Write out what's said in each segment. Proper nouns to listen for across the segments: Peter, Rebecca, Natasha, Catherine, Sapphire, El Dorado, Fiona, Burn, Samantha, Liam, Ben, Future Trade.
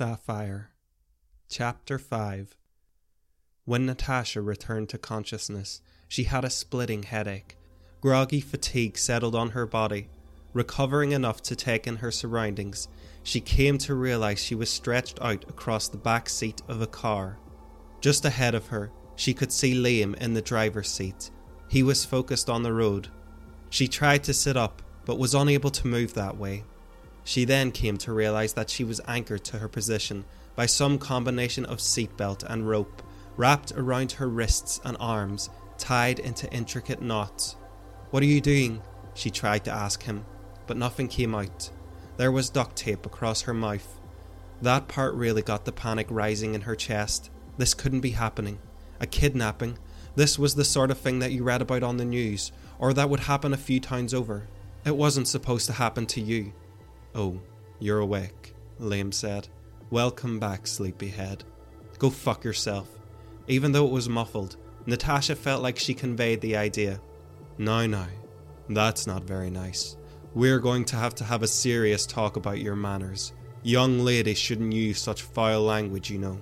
Sapphire. Chapter 5. When Natasha returned to consciousness, she had a splitting headache. Groggy fatigue settled on her body. Recovering enough to take in her surroundings, she came to realize she was stretched out across the back seat of a car. Just ahead of her, she could see Liam in the driver's seat. He was focused on the road. She tried to sit up, but was unable to move that way. She then came to realize that she was anchored to her position by some combination of seatbelt and rope, wrapped around her wrists and arms, tied into intricate knots. "What are you doing?" she tried to ask him, but nothing came out. There was duct tape across her mouth. That part really got the panic rising in her chest. This couldn't be happening. A kidnapping. This was the sort of thing that you read about on the news, or that would happen a few towns over. It wasn't supposed to happen to you. "Oh, you're awake," Liam said. "Welcome back, sleepyhead. Go fuck yourself." Even though it was muffled, Natasha felt like she conveyed the idea. No, that's not very nice. We're going to have a serious talk about your manners. Young ladies shouldn't use such foul language, you know."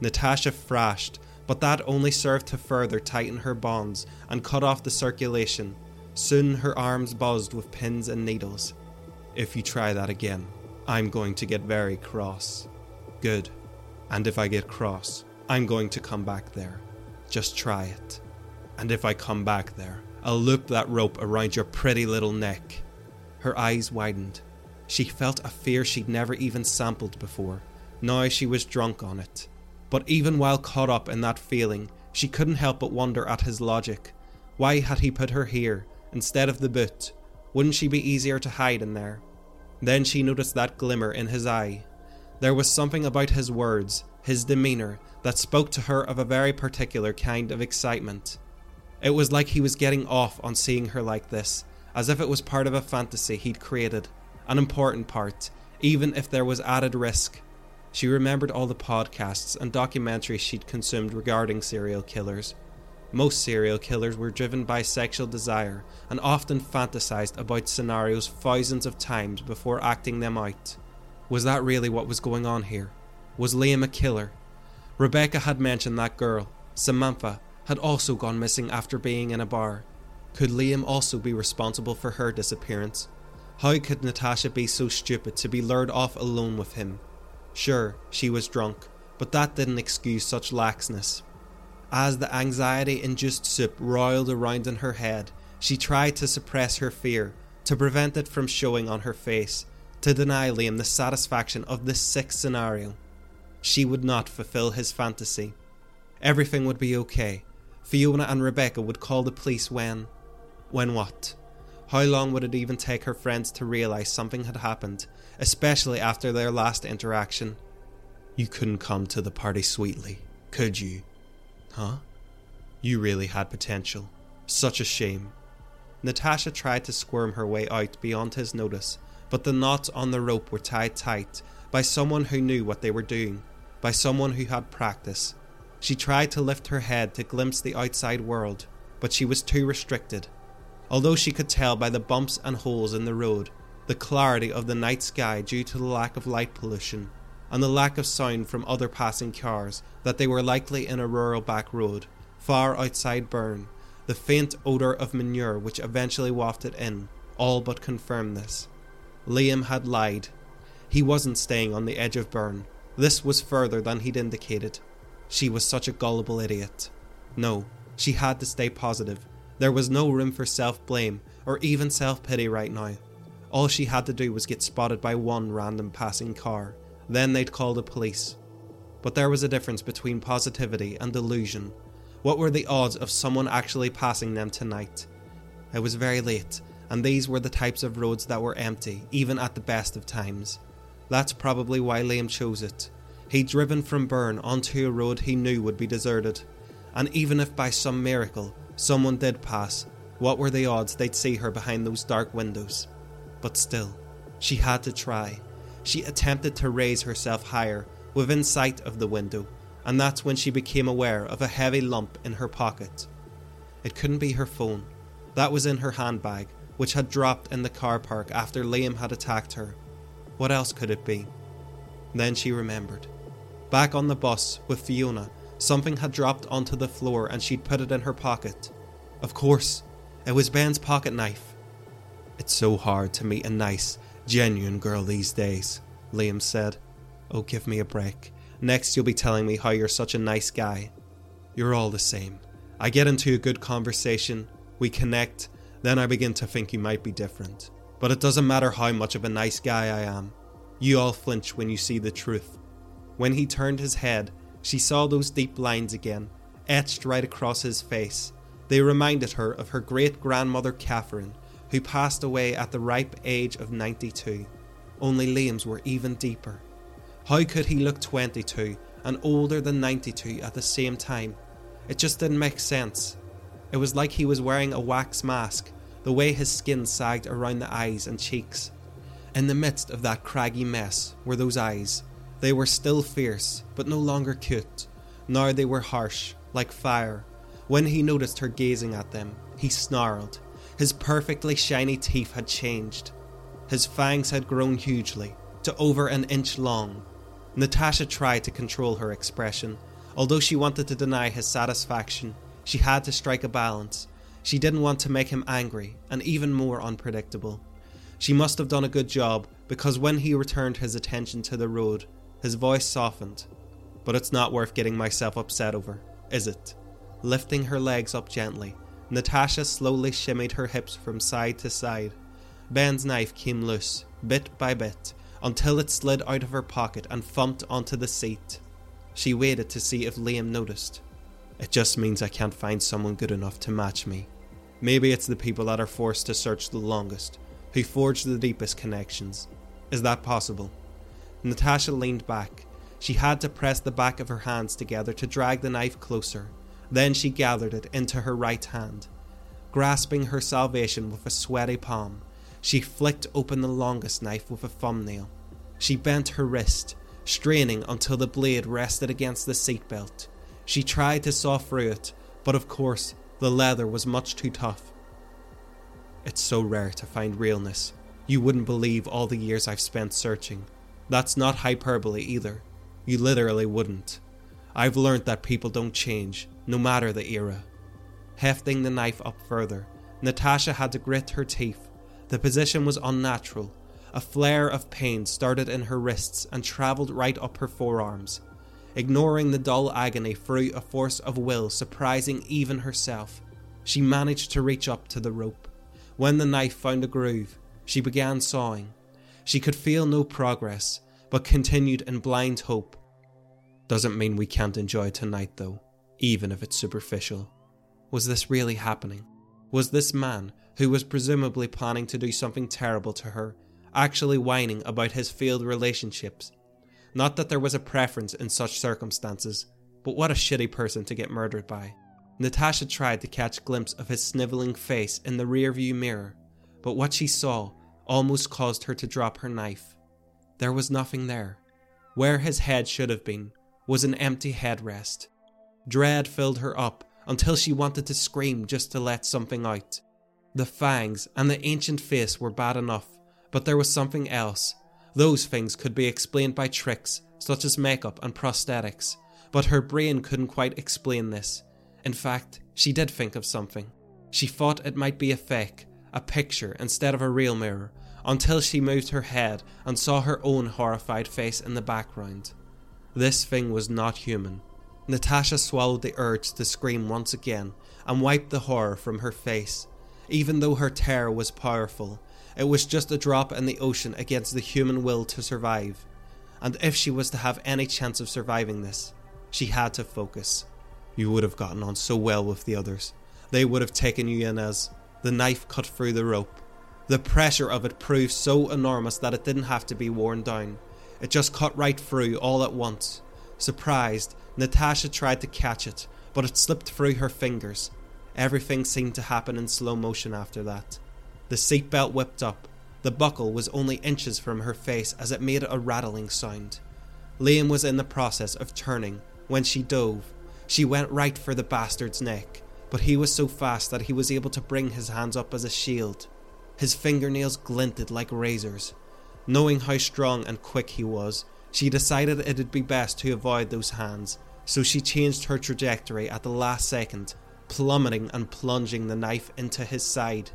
Natasha thrashed, but that only served to further tighten her bonds and cut off the circulation. Soon her arms buzzed with pins and needles. "If you try that again, I'm going to get very cross." "Good. And if I get cross, I'm going to come back there. Just try it. And if I come back there, I'll loop that rope around your pretty little neck." Her eyes widened. She felt a fear she'd never even sampled before. Now she was drunk on it. But even while caught up in that feeling, she couldn't help but wonder at his logic. Why had he put her here, instead of the boot? Wouldn't she be easier to hide in there? Then she noticed that glimmer in his eye. There was something about his words, his demeanour, that spoke to her of a very particular kind of excitement. It was like he was getting off on seeing her like this, as if it was part of a fantasy he'd created, an important part, even if there was added risk. She remembered all the podcasts and documentaries she'd consumed regarding serial killers. Most serial killers were driven by sexual desire and often fantasized about scenarios thousands of times before acting them out. Was that really what was going on here? Was Liam a killer? Rebecca had mentioned that girl, Samantha, had also gone missing after being in a bar. Could Liam also be responsible for her disappearance? How could Natasha be so stupid to be lured off alone with him? Sure, she was drunk, but that didn't excuse such laxness. As the anxiety-induced soup roiled around in her head, she tried to suppress her fear, to prevent it from showing on her face, to deny Liam the satisfaction of this sick scenario. She would not fulfill his fantasy. Everything would be okay. Fiona and Rebecca would call the police when... When what? How long would it even take her friends to realise something had happened, especially after their last interaction? "You couldn't come to the party sweetly, could you? Huh? You really had potential. Such a shame." Natasha tried to squirm her way out beyond his notice, but the knots on the rope were tied tight by someone who knew what they were doing, by someone who had practice. She tried to lift her head to glimpse the outside world, but she was too restricted. Although she could tell by the bumps and holes in the road, the clarity of the night sky due to the lack of light pollution, and the lack of sound from other passing cars, that they were likely in a rural back road, far outside Burn. The faint odour of manure which eventually wafted in, all but confirmed this. Liam had lied. He wasn't staying on the edge of Burn. This was further than he'd indicated. She was such a gullible idiot. No, she had to stay positive. There was no room for self-blame, or even self-pity right now. All she had to do was get spotted by one random passing car. Then they'd call the police. But there was a difference between positivity and delusion. What were the odds of someone actually passing them tonight? It was very late, and these were the types of roads that were empty, even at the best of times. That's probably why Liam chose it. He'd driven from Burn onto a road he knew would be deserted. And even if by some miracle someone did pass, what were the odds they'd see her behind those dark windows? But still, she had to try. She attempted to raise herself higher, within sight of the window, and that's when she became aware of a heavy lump in her pocket. It couldn't be her phone. That was in her handbag, which had dropped in the car park after Liam had attacked her. What else could it be? Then she remembered. Back on the bus with Fiona, something had dropped onto the floor and she'd put it in her pocket. Of course, it was Ben's pocket knife. "It's so hard to meet a nice, genuine girl these days," Liam said. "Oh, give me a break. Next you'll be telling me how you're such a nice guy. You're all the same. I get into a good conversation, we connect, then I begin to think you might be different. But it doesn't matter how much of a nice guy I am. You all flinch when you see the truth." When he turned his head, she saw those deep lines again, etched right across his face. They reminded her of her great-grandmother Catherine, who passed away at the ripe age of 92. Only Liam's were even deeper. How could he look 22 and older than 92 at the same time? It just didn't make sense. It was like he was wearing a wax mask, the way his skin sagged around the eyes and cheeks. In the midst of that craggy mess were those eyes. They were still fierce, but no longer cute. Now they were harsh, like fire. When he noticed her gazing at them, he snarled. His perfectly shiny teeth had changed. His fangs had grown hugely, to over an inch long. Natasha tried to control her expression. Although she wanted to deny his satisfaction, she had to strike a balance. She didn't want to make him angry, and even more unpredictable. She must have done a good job, because when he returned his attention to the road, his voice softened. "But it's not worth getting myself upset over, is it?" Lifting her legs up gently, Natasha slowly shimmied her hips from side to side. Ben's knife came loose, bit by bit, until it slid out of her pocket and thumped onto the seat. She waited to see if Liam noticed. "It just means I can't find someone good enough to match me. Maybe it's the people that are forced to search the longest, who forge the deepest connections. Is that possible?" Natasha leaned back. She had to press the back of her hands together to drag the knife closer. Then she gathered it into her right hand. Grasping her salvation with a sweaty palm, she flicked open the longest knife with a thumbnail. She bent her wrist, straining until the blade rested against the seatbelt. She tried to saw through it, but of course, the leather was much too tough. "It's so rare to find realness. You wouldn't believe all the years I've spent searching. That's not hyperbole either. You literally wouldn't. I've learned that people don't change, no matter the era." Hefting the knife up further, Natasha had to grit her teeth. The position was unnatural. A flare of pain started in her wrists and travelled right up her forearms. Ignoring the dull agony through a force of will surprising even herself, she managed to reach up to the rope. When the knife found a groove, she began sawing. She could feel no progress, but continued in blind hope. "Doesn't mean we can't enjoy tonight though, even if it's superficial." Was this really happening? Was this man, who was presumably planning to do something terrible to her, actually whining about his failed relationships? Not that there was a preference in such circumstances, but what a shitty person to get murdered by. Natasha tried to catch a glimpse of his snivelling face in the rearview mirror, but what she saw almost caused her to drop her knife. There was nothing there. Where his head should have been was an empty headrest. Dread filled her up until she wanted to scream just to let something out. The fangs and the ancient face were bad enough, but there was something else. Those things could be explained by tricks, such as makeup and prosthetics, but her brain couldn't quite explain this. In fact, she did think of something. She thought it might be a fake, a picture instead of a real mirror, until she moved her head and saw her own horrified face in the background. This thing was not human. Natasha swallowed the urge to scream once again and wiped the horror from her face. Even though her terror was powerful, it was just a drop in the ocean against the human will to survive. And if she was to have any chance of surviving this, she had to focus. "You would have gotten on so well with the others. They would have taken you in as..." The knife cut through the rope. The pressure of it proved so enormous that it didn't have to be worn down. It just cut right through all at once. Surprised, Natasha tried to catch it, but it slipped through her fingers. Everything seemed to happen in slow motion after that. The seatbelt whipped up. The buckle was only inches from her face as it made a rattling sound. Liam was in the process of turning when she dove. She went right for the bastard's neck, but he was so fast that he was able to bring his hands up as a shield. His fingernails glinted like razors. Knowing how strong and quick he was, she decided it'd be best to avoid those hands, so she changed her trajectory at the last second, plummeting and plunging the knife into his side.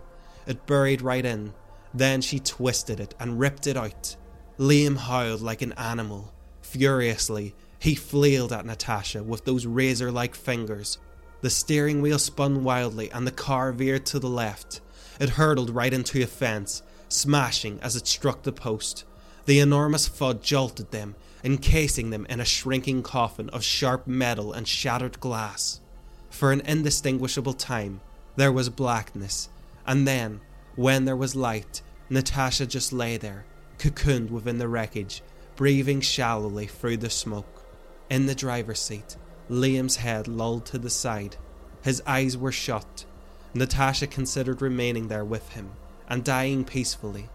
It buried right in, then she twisted it and ripped it out. Liam howled like an animal. Furiously, he flailed at Natasha with those razor-like fingers. The steering wheel spun wildly and the car veered to the left. It hurtled right into a fence, smashing as it struck the post. The enormous thud jolted them, encasing them in a shrinking coffin of sharp metal and shattered glass. For an indistinguishable time, there was blackness, and then, when there was light, Natasha just lay there, cocooned within the wreckage, breathing shallowly through the smoke. In the driver's seat, Liam's head lolled to the side. His eyes were shut. Natasha considered remaining there with him, and dying peacefully.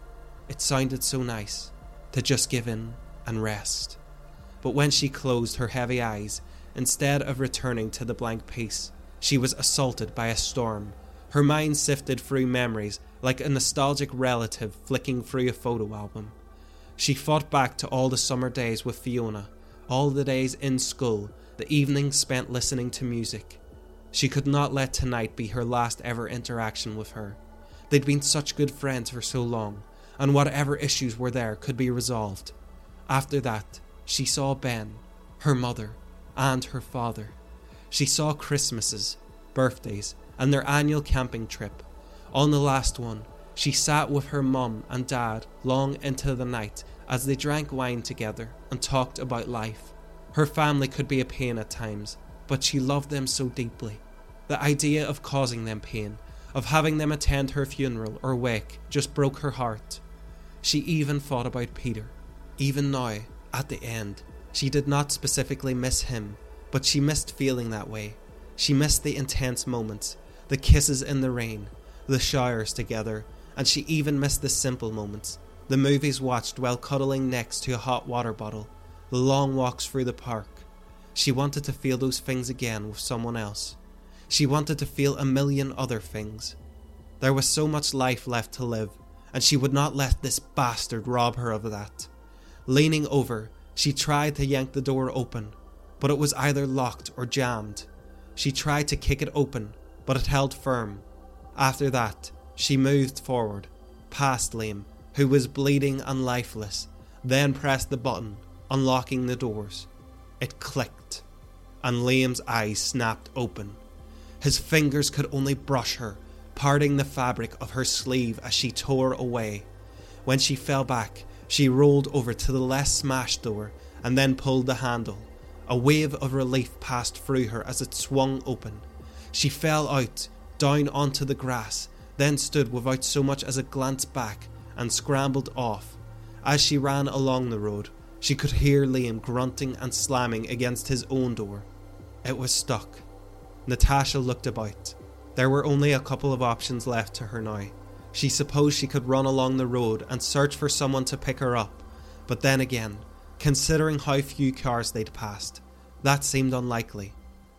It sounded so nice, to just give in and rest. But when she closed her heavy eyes, instead of returning to the blank peace, she was assaulted by a storm. Her mind sifted through memories like a nostalgic relative flicking through a photo album. She thought back to all the summer days with Fiona, all the days in school, the evenings spent listening to music. She could not let tonight be her last ever interaction with her. They'd been such good friends for so long, and whatever issues were there could be resolved. After that, she saw Ben, her mother, and her father. She saw Christmases, birthdays, and their annual camping trip. On the last one, she sat with her mum and dad long into the night as they drank wine together and talked about life. Her family could be a pain at times, but she loved them so deeply. The idea of causing them pain, of having them attend her funeral or wake, just broke her heart. She even thought about Peter. Even now, at the end, she did not specifically miss him, but she missed feeling that way. She missed the intense moments, the kisses in the rain, the showers together, and she even missed the simple moments, the movies watched while cuddling next to a hot water bottle, the long walks through the park. She wanted to feel those things again with someone else. She wanted to feel a million other things. There was so much life left to live, and she would not let this bastard rob her of that. Leaning over, she tried to yank the door open, but it was either locked or jammed. She tried to kick it open, but it held firm. After that, she moved forward, past Liam, who was bleeding and lifeless, then pressed the button, unlocking the doors. It clicked, and Liam's eyes snapped open. His fingers could only brush her, parting the fabric of her sleeve as she tore away. When she fell back, she rolled over to the less smashed door and then pulled the handle. A wave of relief passed through her as it swung open. She fell out, down onto the grass, then stood without so much as a glance back and scrambled off. As she ran along the road, she could hear Liam grunting and slamming against his own door. It was stuck. Natasha looked about. There were only a couple of options left to her now. She supposed she could run along the road and search for someone to pick her up, but then again, considering how few cars they'd passed, that seemed unlikely.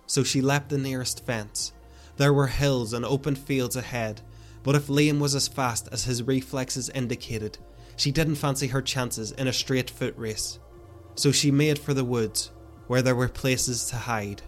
So she leapt the nearest fence. There were hills and open fields ahead, but if Liam was as fast as his reflexes indicated, she didn't fancy her chances in a straight foot race. So she made for the woods, where there were places to hide.